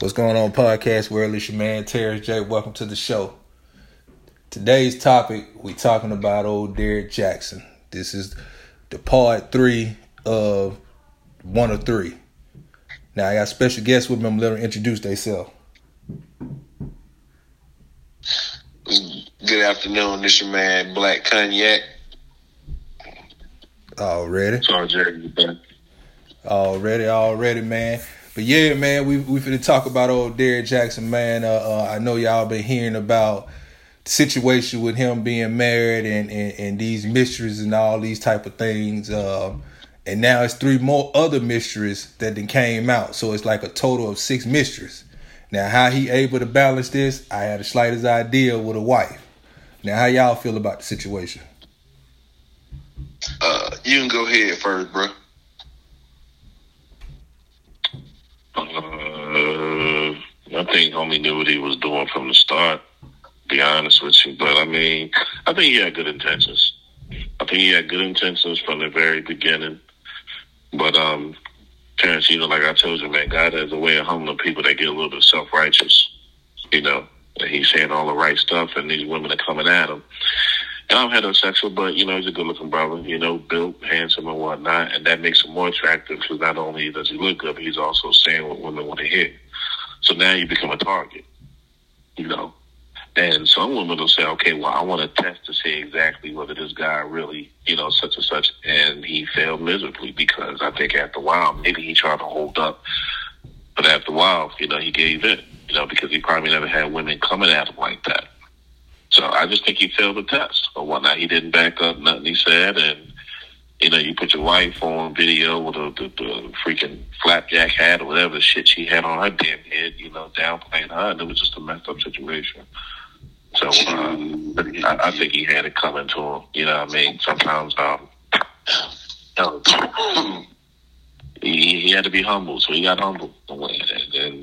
What's going on, podcast world? It's your man, Terrence J. Welcome to the show. Today's topic, we talking about old Derrick Jaxn. This is the part 3 of 1 of 3. Now, I got special guests with me. I'm going to let them introduce themselves. Good afternoon. This your man, Black Cognac. Already, man. But yeah, man, we finna talk about old Derrick Jaxn, man. I know y'all been hearing about the situation with him being married and these mysteries and all these type of things. And now it's 3 more other mysteries that then came out. So it's like a total of 6 mysteries. Now, how he able to balance this, I had the slightest idea with a wife. Now, how y'all feel about the situation? You can go ahead first, bro. I think homie knew what he was doing from the start, to be honest with you. But, I mean, I think he had good intentions. I think he had good intentions from the very beginning. But, Terrence, you know, like I told you, man, God has a way of humbling people that get a little bit self-righteous, you know. And he's saying all the right stuff, and these women are coming at him. And I'm heterosexual, but, you know, he's a good-looking brother, you know, built, handsome and whatnot. And that makes him more attractive because not only does he look good, but he's also saying what women want to hear. So now you become a target, you know. And some women will say, okay, well, I want to test to see exactly whether this guy really, you know, such and such. And he failed miserably because I think after a while, maybe he tried to hold up. But after a while, you know, he gave in, you know, because he probably never had women coming at him like that. So I just think he failed the test or whatnot. He didn't back up nothing he said. And, you know, you put your wife on video with the freaking flapjack hat or whatever the shit she had on her damn head, you know, downplaying her. And it was just a messed up situation. So I think he had it coming to him. You know what I mean? Sometimes he had to be humble. So he got humble. And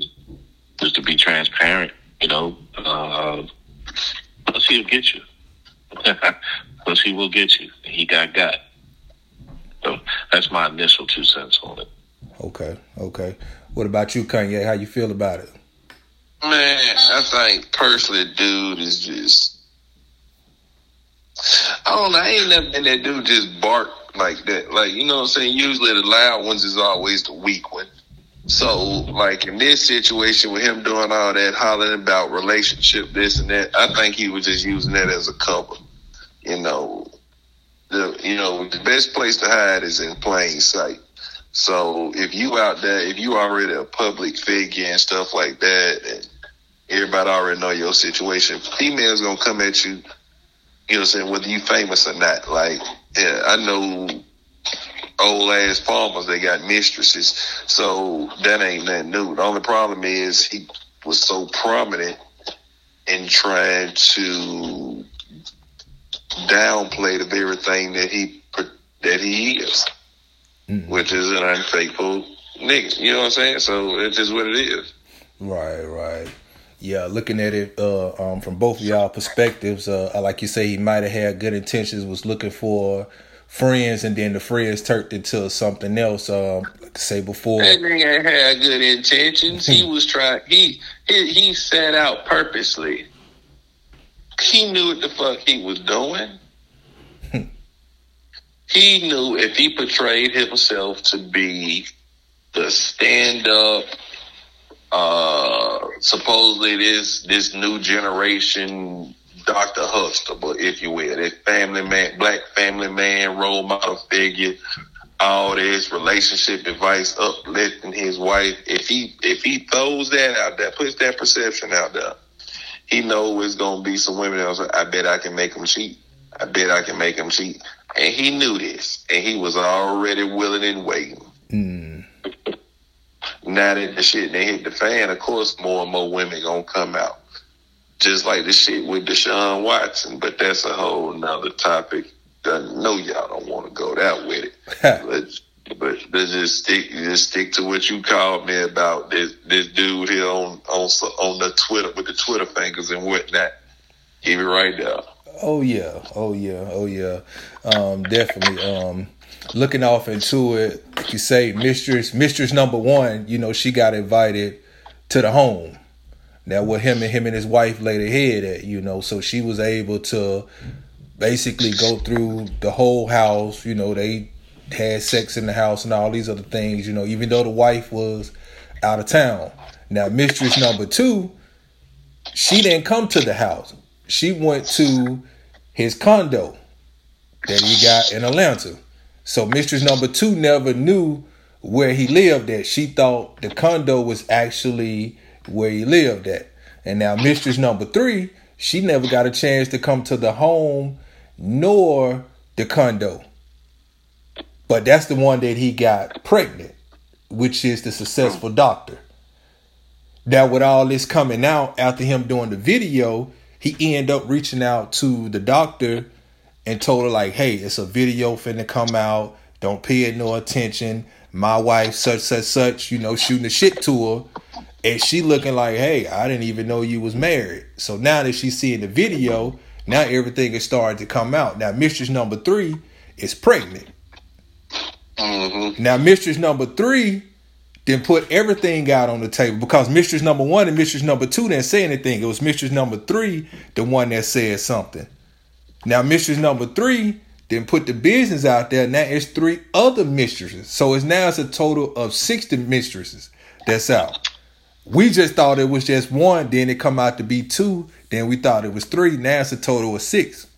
just to be transparent, you know, plus he'll get you. Plus he will get you. He got. So that's my initial 2 cents on it. Okay. What about you, Kanye? How you feel about it? Man, I think personally, dude is just, I don't know, I ain't never been that dude just bark like that. Like, you know what I'm saying? Usually the loud ones is always the weak one. So, like, in this situation with him doing all that hollering about relationship, this and that, I think he was just using that as a cover. You know, the best place to hide is in plain sight. So if you out there, if you already a public figure and stuff like that, and everybody already know your situation, females gonna come at you, you know what I'm saying, whether you famous or not. Like, yeah, I know old ass farmers, they got mistresses, so that ain't nothing new. The only problem is he was so prominent in trying to downplay the very thing that he is. Mm-hmm. Which is an unfaithful nigga, you know what I'm saying? So it's just what it is. Right. Yeah, looking at it from both of y'all perspectives, like you say, he might have had good intentions, was looking for friends, and then the friends turned into something else. Like I say before, that nigga had good intentions. He was trying. He set out purposely. He knew what the fuck he was doing. He knew if he portrayed himself to be the stand-up, supposedly this new generation Dr. Huxtable, if you will, that family man, black family man, role model figure, all this relationship advice, uplifting his wife. If he throws that out there, puts that perception out there, he knows it's gonna be some women that like, I bet I can make him cheat. And he knew this, and he was already willing and waiting. Mm. Now that the shit they hit the fan, of course, more and more women gonna come out. Just like the shit with Deshaun Watson, but that's a whole nother topic. I know y'all don't want to go that with it, but just stick to what you called me about this dude here on the Twitter with the Twitter fingers and whatnot. Keep it right there. Oh yeah. Definitely. Looking off into it, like you say, mistress number 1, you know, she got invited to the home. That what him and his wife laid ahead at, you know. So she was able to basically go through the whole house. You know, they had sex in the house and all these other things, you know, even though the wife was out of town. Now, mistress number two, she didn't come to the house. She went to his condo that he got in Atlanta. So mistress number two never knew where he lived at. She thought the condo was actually where he lived at. And now mistress number three, she never got a chance to come to the home nor the condo. But that's the one that he got pregnant, which is the successful doctor. Now, with all this coming out after him doing the video, he ended up reaching out to the doctor and told her, like, hey, it's a video finna come out. Don't pay it no attention. My wife, such, you know, shooting the shit to her. And she looking like, hey, I didn't even know you was married. So now that she's seeing the video, now everything is starting to come out. Now, mistress number three is pregnant. Mm-hmm. Now, mistress number three then put everything out on the table, because mistress number one and mistress number two didn't say anything. It was mistress number three, the one that said something. Now, mistress number three then put the business out there. Now it's three other mistresses. So it's a total of 60 mistresses that's out. We just thought it was just one. Then it come out to be two. Then we thought it was three. Now it's a total of six.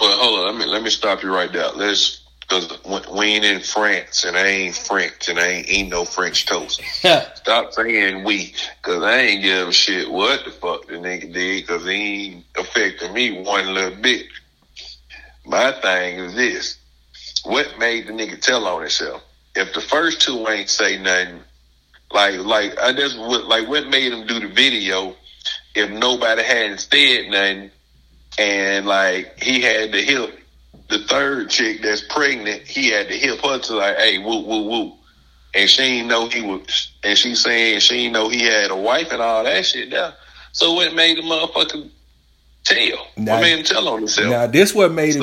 Well, hold on. Let me stop you right there. Because we ain't in France, and I ain't French, and I ain't eat no French toast. Stop saying we, because I ain't give a shit what the fuck the nigga did, because he ain't affecting me one little bit. My thing is this. What made the nigga tell on himself? If the first two ain't say nothing, what made him do the video if nobody hadn't said nothing, and, he had to help the third chick that's pregnant, he had to help her to hey, woo, woo, woo. And she ain't know he was, and she saying she ain't know he had a wife and all that shit there. So what made the motherfucker tell? Now, what made him tell on himself? Now, this what made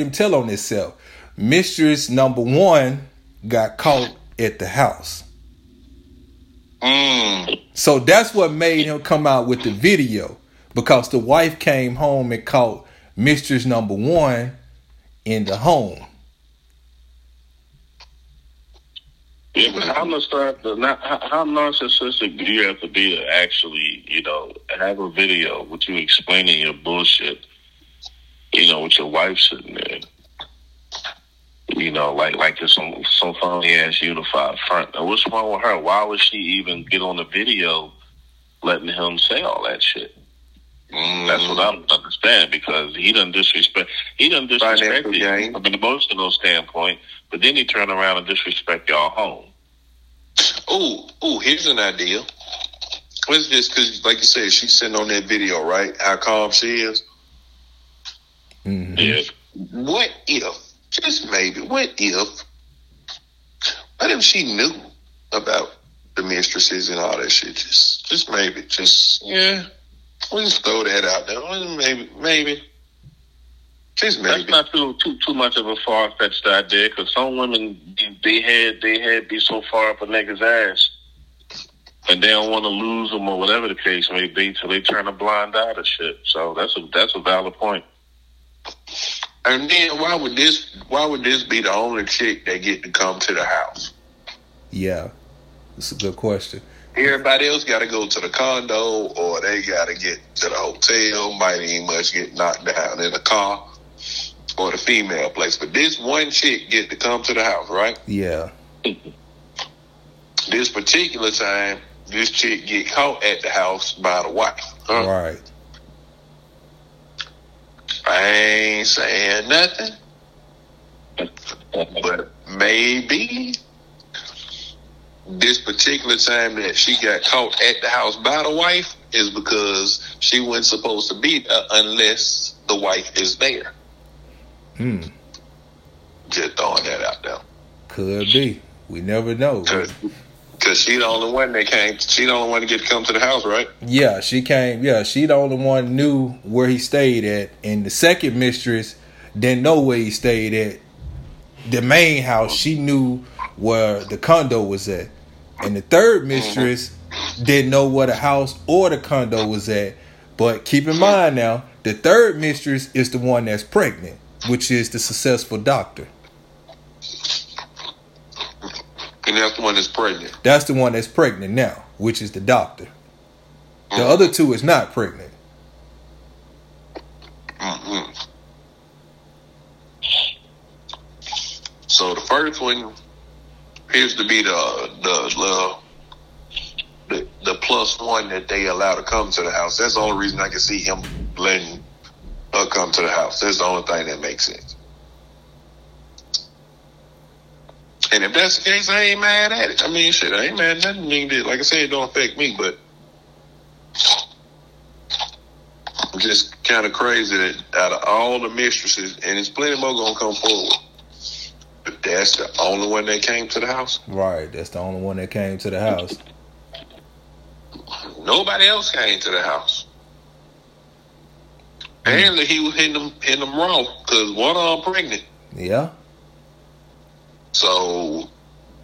him tell on himself. Mistress number one got caught at the house. So that's what made him come out with the video, because the wife came home and caught mistress number one in the home. How much how narcissistic do you have to be to actually, have a video with you explaining your bullshit, with your wife sitting there, like it's some funny ass unified front. Now, what's wrong with her? Why would she even get on the video letting him say all that shit? That's what I don't understand, because he doesn't disrespect. He doesn't disrespect you from an emotional standpoint, but then he turn around and disrespect y'all home. Ooh, here's an idea. What's this? Because, like you said, she's sitting on that video, right? How calm she is. Mm-hmm. Yeah. What if? Just maybe. What if she knew about the mistresses and all that shit? Just maybe. Just yeah. We'll just throw that out there. Maybe. Just maybe. That's not too much of a far-fetched idea, because some women, they had be so far up a nigga's ass, and they don't want to lose them or whatever the case may be, till they turn a blind eye to shit. So that's a valid point. And then why would this be the only chick that get to come to the house? Yeah, that's a good question. Everybody else got to go to the condo, or they got to get to the hotel. Might even much get knocked down in the car or the female place. But this one chick get to come to the house, right? Yeah. This particular time, this chick get caught at the house by the wife. Huh? Right. I ain't saying nothing, but maybe this particular time that she got caught at the house by the wife is because she wasn't supposed to be there unless the wife is there. Just throwing that out there. Could be. We never know. Cause she the only one that came. She the only one to get to come to the house, right? Yeah, she came. Yeah, she the only one knew where he stayed at, and the second mistress didn't know where he stayed at. The main house, she knew where the condo was at. And the third mistress didn't know where the house or the condo was at. But keep in mind now, the third mistress is the one that's pregnant, which is the successful doctor. And that's the one that's pregnant. That's the one that's pregnant now, which is the doctor. The other two is not pregnant. So the first one appears to be the plus one that they allow to come to the house. That's the only reason I can see him letting her come to the house. That's the only thing that makes sense. And if that's the case, I ain't mad at it. I mean, shit, I ain't mad at nothing. Like I said, it don't affect me, but I'm just kind of crazy that out of all the mistresses, and there's plenty more going to come forward, but that's the only one that came to the house. Right, that's the only one that came to the house. Nobody else came to the house. And he was hitting them wrong because one of them pregnant. Yeah. So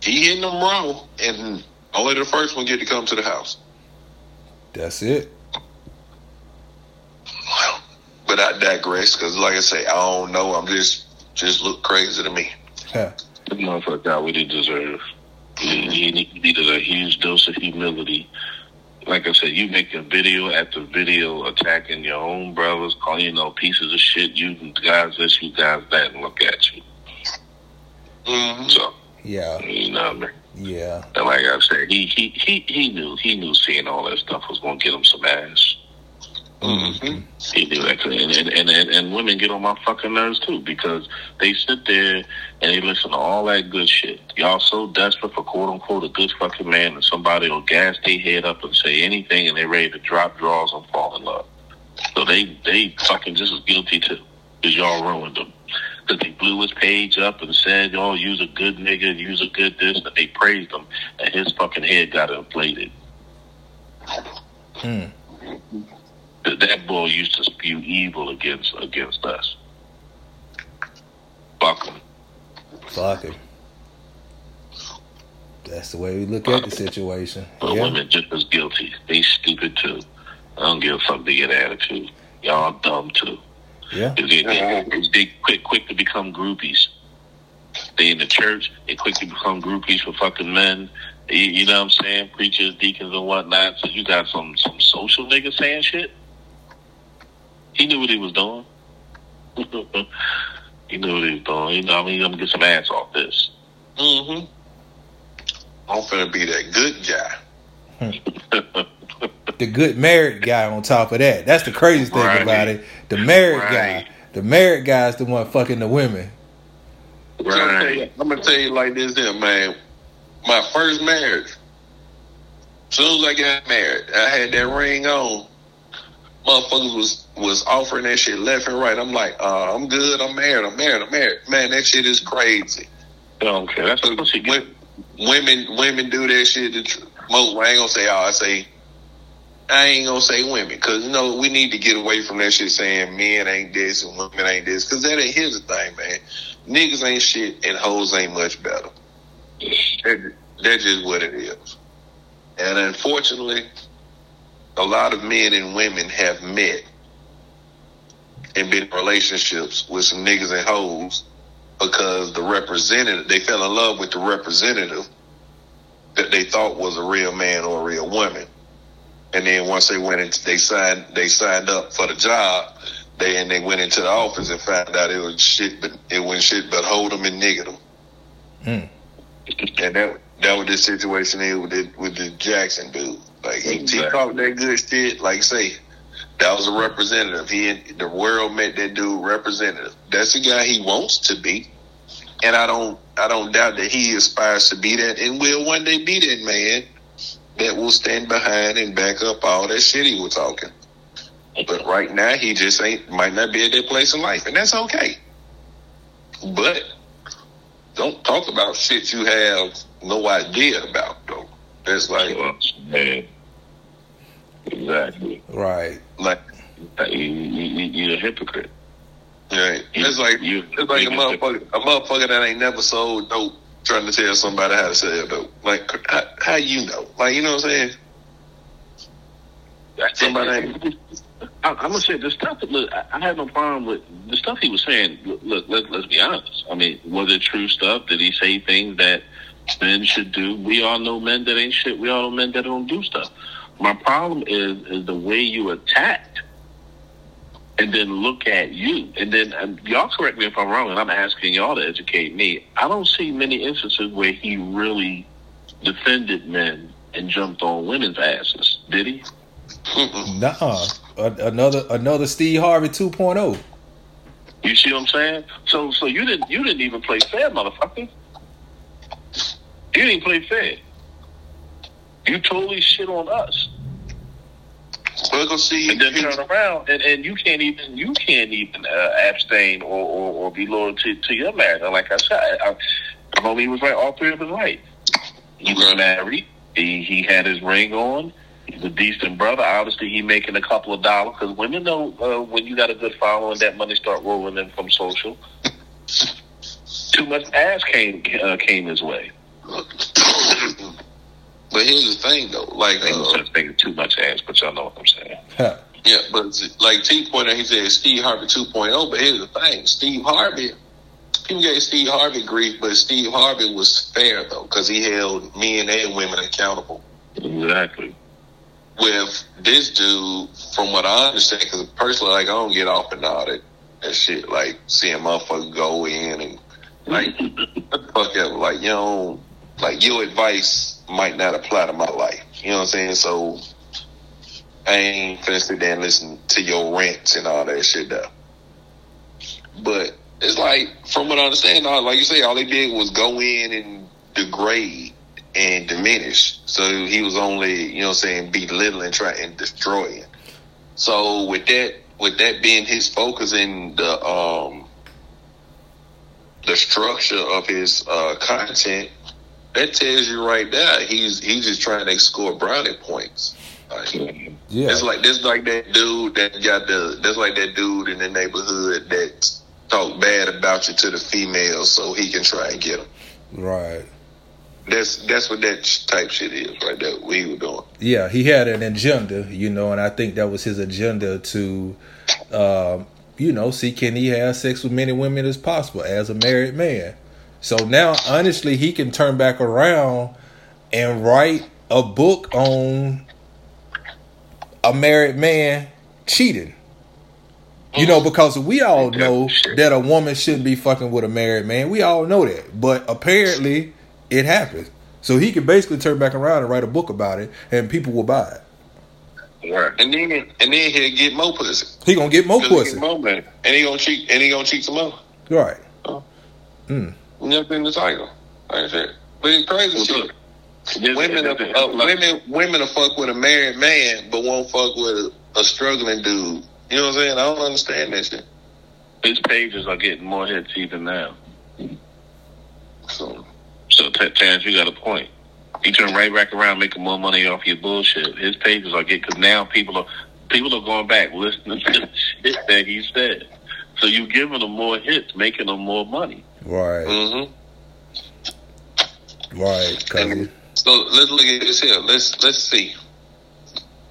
he hitting them wrong, and only the first one get to come to the house. That's it. But I digress, because like I say, I don't know. I'm just look crazy to me. Huh. The motherfucker got what he deserved. He needed a huge dose of humility. Like I said, you make a video after video attacking your own brothers, calling pieces of shit. You guys this, you guys that, and look at you. Mm-hmm. So yeah, you know what I mean? Yeah. And like I said, he knew seeing all that stuff was gonna get him some ass. Mm-hmm. He knew that, and women get on my fucking nerves too, because they sit there and they listen to all that good shit. Y'all so desperate for quote unquote a good fucking man, and somebody will gas their head up and say anything, and they're ready to drop drawers and fall in love. So they fucking just as guilty too, because y'all ruined them. Because they blew his page up and said, "Oh, you's a good nigga, you's a good this," and they praised him, and his fucking head got inflated. Hmm. That boy used to spew evil against us. Fuck him. Fuck him. That's the way we look at the situation. But women just as guilty. They stupid too. I don't give a fuck to get attitude. Y'all dumb too. Yeah. They quick to become groupies. They in the church. They quickly become groupies for fucking men. You know what I'm saying? Preachers, deacons, and whatnot. So you got some social niggas saying shit. He knew what he was doing. He knew what he was doing. You know what I mean? I'm gonna get some ass off this. Mm-hmm. I'm finna be that good guy. The good married guy on top of that. That's the craziest thing about it. The married guy. The married guy is the one fucking the women. Right. I'm gonna tell you like this then, man. My first marriage, as soon as I got married, I had that ring on. Motherfuckers was offering that shit left and right. I'm like, I'm good. I'm married. Man, that shit is crazy. Okay, that's what she get. Women do that shit. Most I ain't gonna say all. I ain't gonna say women, because you know we need to get away from that shit saying men ain't this and women ain't this, because that ain't. Here's the thing, man. Niggas ain't shit and hoes ain't much better. That's just what it is. And unfortunately, a lot of men and women have met and been in relationships with some niggas and hoes because the representative, they fell in love with the representative that they thought was a real man or a real woman. And then once they went into, they signed up for the job, they went into the office and found out it wasn't shit but hold them and nigga them. And that was the situation here with the Jackson dude. Like he talked that good shit. Like say, that was a representative. The world met that dude representative. That's the guy he wants to be, and I don't doubt that he aspires to be that, and will one day be that man that will stand behind and back up all that shit he was talking. But right now he just might not be at that place in life, and that's okay. But don't talk about shit you have no idea about, though. That's like, man. Exactly. Right. Like you're a hypocrite. Right. It's like a motherfucker that ain't never sold dope trying to tell somebody how to sell dope. Like, how you know? Like, you know what I'm saying? Somebody, I'm gonna say the stuff. Look, I have no problem with the stuff he was saying. Look, let's be honest. I mean, was it true stuff? Did he say things that men should do? We all know men that ain't shit. We all know men that don't do stuff. My problem is the way you attacked, and then look at you, and then y'all correct me if I'm wrong, and I'm asking y'all to educate me. I don't see many instances where he really defended men and jumped on women's asses. Did he? Nuh-uh. Another Steve Harvey 2.0. You see what I'm saying? So you didn't even play fair, motherfucker. You didn't play fair. You totally shit on us. We're gonna see, and then turn around and you can't even abstain or be loyal to your marriage. And like I said, I know he was right. All three of us right. He was married. He had his ring on. He's a decent brother. Obviously, he making a couple of dollars because women know when you got a good following, that money start rolling in from social. Too much ass came his way. But here's the thing, though. Like, I too much ass, but y'all know what I'm saying. Huh. Yeah, but like T pointed out, he said Steve Harvey 2.0. But here's the thing, Steve Harvey. People gave Steve Harvey grief, but Steve Harvey was fair though, because he held men and women accountable. Exactly. With this dude, from what I understand, because personally, like, I don't get off and all that shit, like, seeing motherfuckers go in and, like, what the fuck ever, like, you know, like, your advice might not apply to my life, you know what I'm saying? So, I ain't finna sit there and listen to your rants and all that shit, though. But, it's like, from what I understand, like you say, all they did was go in and degrade and diminish. So he was only, you know what I'm saying, belittling, trying and destroying. So with that being his focus in the structure of his content, that tells you right there he's just trying to score brownie points. Yeah. It's like that dude that's like that dude in the neighborhood that talk bad about you to the females so he can try and get them. Right. That's what that type shit is right there. What he was doing. Yeah, he had an agenda, you know, and I think that was his agenda to, you know, see can he have sex with many women as possible as a married man. So now, honestly, he can turn back around and write a book on a married man cheating. You know, because we all know that a woman shouldn't be fucking with a married man. We all know that, but apparently it happens. So he can basically turn back around and write a book about it, and people will buy it. Right. And then he'll get more pussy. He gonna get more pussy. And he gonna cheat. And he gonna cheat some more. Right. Oh. Nothing in the cycle. Like I said, but it's crazy shit. Women will fuck with a married man, but won't fuck with a struggling dude. You know what I'm saying? I don't understand that shit. His pages are getting more hits even now. So Terrence, you got a point. You turn right back around, making more money off your bullshit. His pages are getting, because now people are going back listening to the shit that he said. So you giving them more hits, making them more money. Right. Mm-hmm. Right. And, so let's look at this here. Let's see.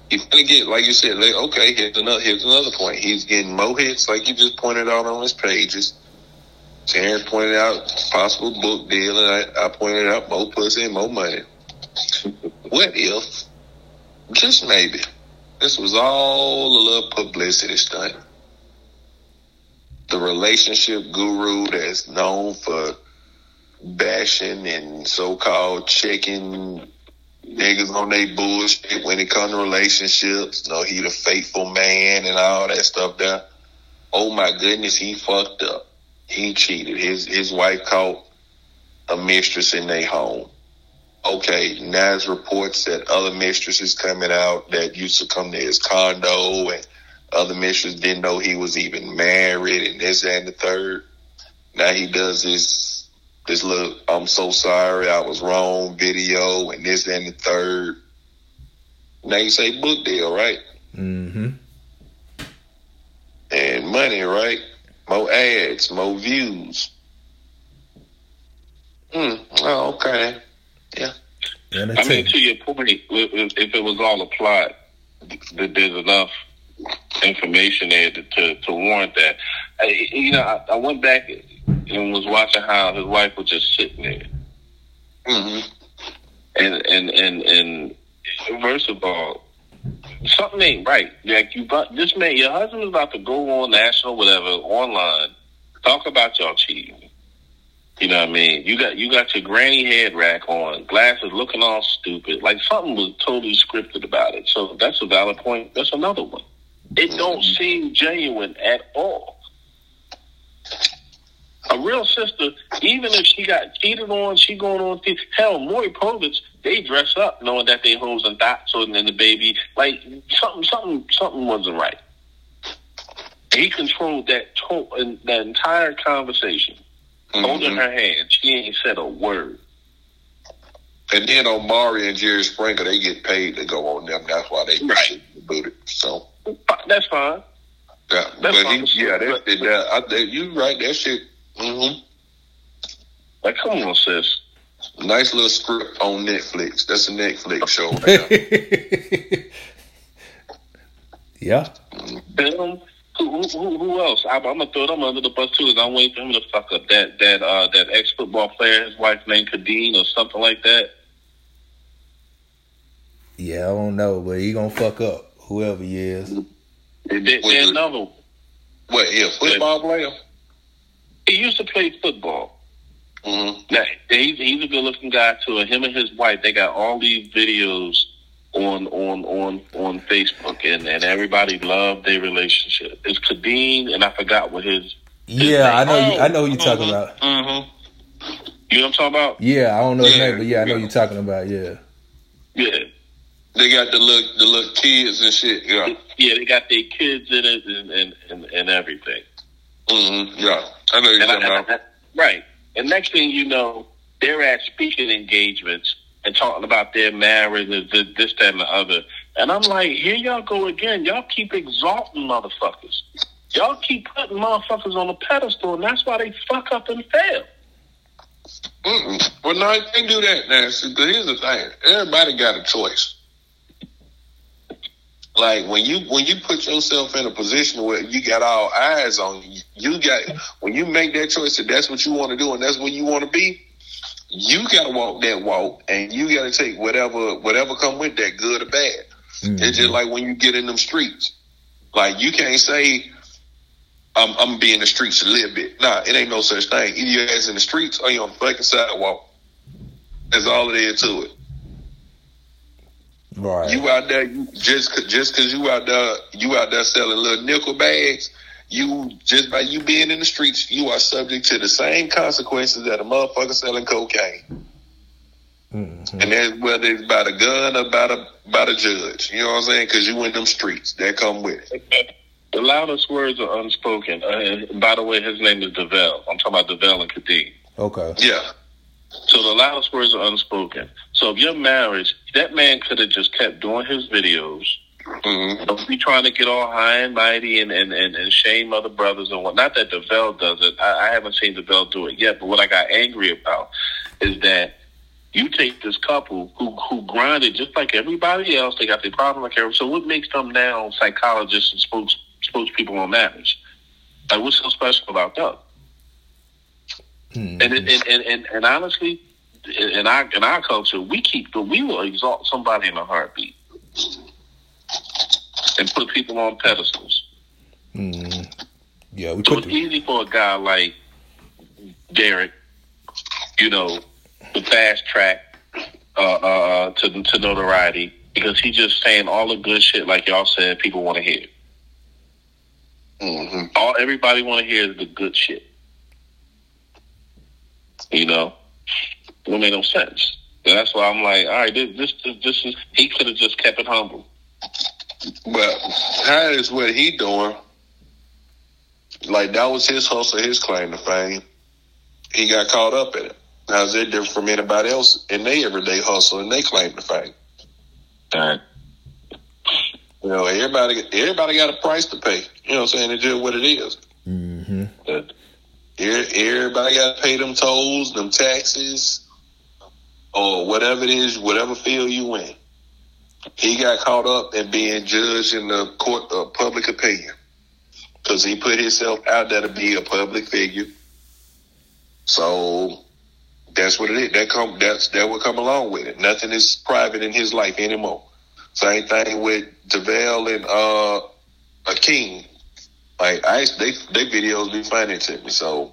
He's gonna get, like you said, like, okay, here's another point. He's getting more hits, like you just pointed out on his pages. Terrence pointed out possible book deal, and I pointed out more pussy and more money. What if, just maybe, this was all a little publicity stunt? The relationship guru that's known for bashing and so-called checking niggas on they bullshit when it comes to relationships. No, he the faithful man and all that stuff there. Oh my goodness, he fucked up. He cheated. His wife caught a mistress in their home. Okay, now there's reports that other mistresses coming out that used to come to his condo, and other mistresses didn't know he was even married, and this, that, and the third. Now he does this little "I'm so sorry, I was wrong" video, and this, that, and the third. Now you say book deal, right? Mm-hmm. And money, right? More ads, more views. Oh, okay. Yeah. I mean, to your point, if it was all a plot, there's enough information there to warrant that. I went back and was watching how his wife was just sitting there. Mm-hmm. And first of all, something ain't right. Like your husband is about to go on national, whatever, online, talk about y'all cheating. You know what I mean? You got your granny head rack on, glasses looking all stupid. Like something was totally scripted about it. So that's a valid point. That's another one. It don't seem genuine at all. A real sister, even if she got cheated on, she going on. Hell, Maury Povich, they dress up knowing that they hoes and dots and then the baby. Like something wasn't right. He controlled that entire conversation, holding her hand. She ain't said a word. And then Omari and Jerry Springer, they get paid to go on them. That's why they booted. So that's fine. Yeah, that's fine. You're right. That shit. Mm-hmm. Like, come on, sis. Nice little script on Netflix. That's a Netflix show. Right yeah. Them, who else? I'm gonna throw them under the bus too, because I'm waiting for him to fuck up that ex football player. His wife named Kadeem or something like that. Yeah, I don't know, but he gonna fuck up whoever he is. They're another one. What? Yeah, football player. He used to play football. Mm-hmm. Now, he's a good-looking guy, too. Him and his wife, they got all these videos on Facebook, and everybody loved their relationship. It's Kadeem, and I forgot what his... Yeah, I know who you're talking about. Mm-hmm. You know what I'm talking about? Yeah, I don't know his name, but I know who you're talking about, yeah. Yeah. They got the little kids and shit, yeah. Yeah, they got their kids in it and everything. Mm-hmm. Yeah, I know you're talking about. Right. And next thing you know, they're at speaking engagements and talking about their marriage and this, that, and the other. And I'm like, here y'all go again. Y'all keep exalting motherfuckers. Y'all keep putting motherfuckers on a pedestal, and that's why they fuck up and fail. Mm-mm. Well, no, you can't do that now. See, but here's the thing. Everybody got a choice. Like when you put yourself in a position where you got all eyes on you, when you make that choice that that's what you want to do and that's where you want to be, you got to walk that walk and you got to take whatever come with that, good or bad. Mm-hmm. It's just like when you get in them streets, like you can't say I'm be in the streets a little bit. Nah, it ain't no such thing. Either your ass in the streets or you on the fucking sidewalk. That's all it is to it. Right. You out there, just because you out there selling little nickel bags, you just by you being in the streets, you are subject to the same consequences that a motherfucker selling cocaine. Mm-hmm. And that's whether it's about a gun or about a judge. You know what I'm saying? Because you in them streets, that come with it. The loudest words are unspoken. By the way, his name is DeVell. I'm talking about DeVell and Kadeem. Okay. Yeah. So the loudest words are unspoken. So if your marriage, that man could have just kept doing his videos. Mm-hmm. Don't be trying to get all high and mighty and shame other brothers and whatnot. Not that DeVell does it. I haven't seen DeVell do it yet. But what I got angry about is that you take this couple who grinded just like everybody else. They got their problem like everyone. So what makes them now psychologists and spokespeople on marriage? Like, what's so special about them? Mm-hmm. And honestly, in our culture, we will exalt somebody in a heartbeat and put people on pedestals. Mm-hmm. Yeah, so it's easy for a guy like Derrick, to fast track to notoriety because he's just saying all the good shit like y'all said people want to hear. Mm-hmm. All everybody want to hear is the good shit. It don't make no sense. And that's why I'm like, all right, this is, he could have just kept it humble. Well, that is what he doing. Like, that was his hustle, his claim to fame. He got caught up in it. Now, is that different from anybody else in their everyday hustle and they claim to fame? All right. Everybody got a price to pay. You know what I'm saying? It's just what it is. Mm-hmm. Everybody got to pay them tolls, them taxes, or whatever it is, whatever field you in. He got caught up in being judged in the court of public opinion because he put himself out there to be a public figure. So that's what it is. That will come along with it. Nothing is private in his life anymore. Same thing with DeVell and Akeem. Like they videos be funny to me. So,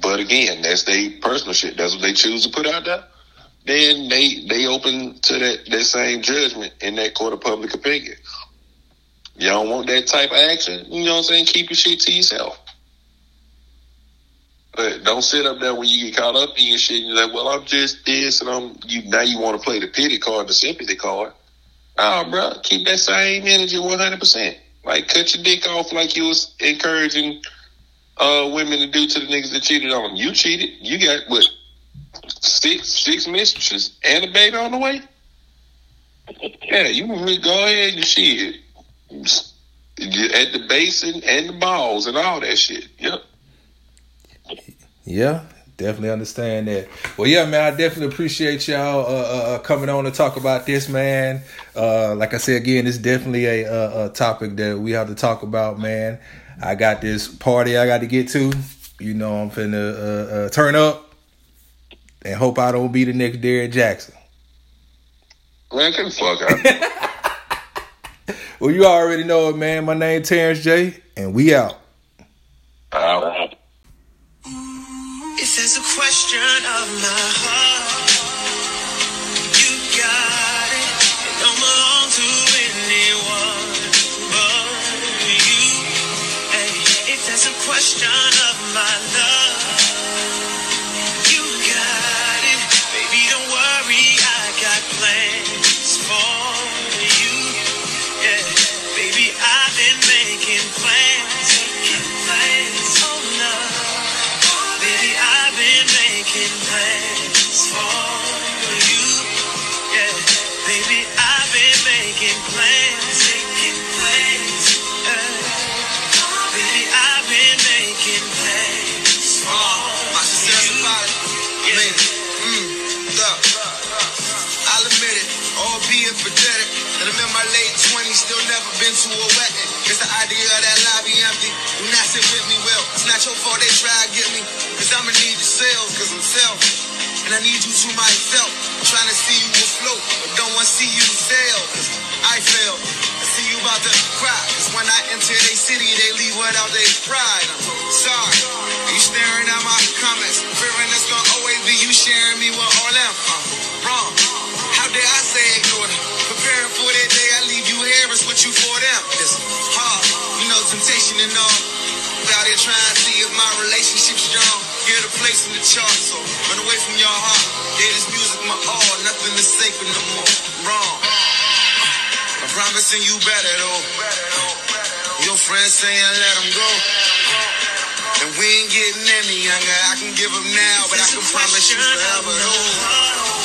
but again, that's their personal shit. That's what they choose to put out there. Then they open to that same judgment in that court of public opinion. You don't want that type of action. You know what I'm saying? Keep your shit to yourself. But don't sit up there when you get caught up in your shit and you're like, well, I'm just this and now you want to play the pity card, the sympathy card. Nah, bro, keep that same energy 100%. Like, cut your dick off like you was encouraging women to do to the niggas that cheated on them. You cheated. You got, what, six mistresses and a baby on the way? Yeah, you go ahead and shit. At the basin and the balls and all that shit. Yep. Yeah, definitely understand that. Well, yeah, man, I definitely appreciate y'all coming on to talk about this, man. Like I said, again, it's definitely a topic that we have to talk about, man. I got this party I got to get to. You know, I'm finna turn up and hope I don't be the next Derrick Jaxn. Man, get the fuck out. Well, you already know it, man. My name is Terrence J., and we out. Out. It says a question of my heart. You got it. It don't belong to anyone but you. Hey, if there's a question of my love, you got it. Baby, don't worry, I got plans for you. Yeah, baby, I've been making plans. Oh no. Plans for you, yeah, baby. I've been making plans, baby. I've been making plans for my you. I mean, look, I'll admit it, all being pathetic. And I'm in my late 20s, still never been to a wedding. It's the idea of that lobby empty. Do not sit with me, Will. It's not your fault they try to get me. Cause I'ma need your sales, cause I'm selfish. And I need you to myself. I'm trying to see you afloat, but don't want to see you fail. Cause I fail. I see you about to cry. Cause when I enter their city, they leave without their pride. I'm sorry. Are you staring at my comments? Fearing it's gonna always be you sharing me with all them. Wrong. How dare I say ignore them? Preparing for that day I leave you here is what you for them. It's hard, you know, temptation and all. Out here trying to see if my relationship's strong. Get a place in the charts, so run away from your heart. Yeah, this music my all, nothing is sacred no more. Wrong. I'm promising you better though. Your friends saying let them go. And we ain't getting any younger. I can give them now, but I can promise you forever though.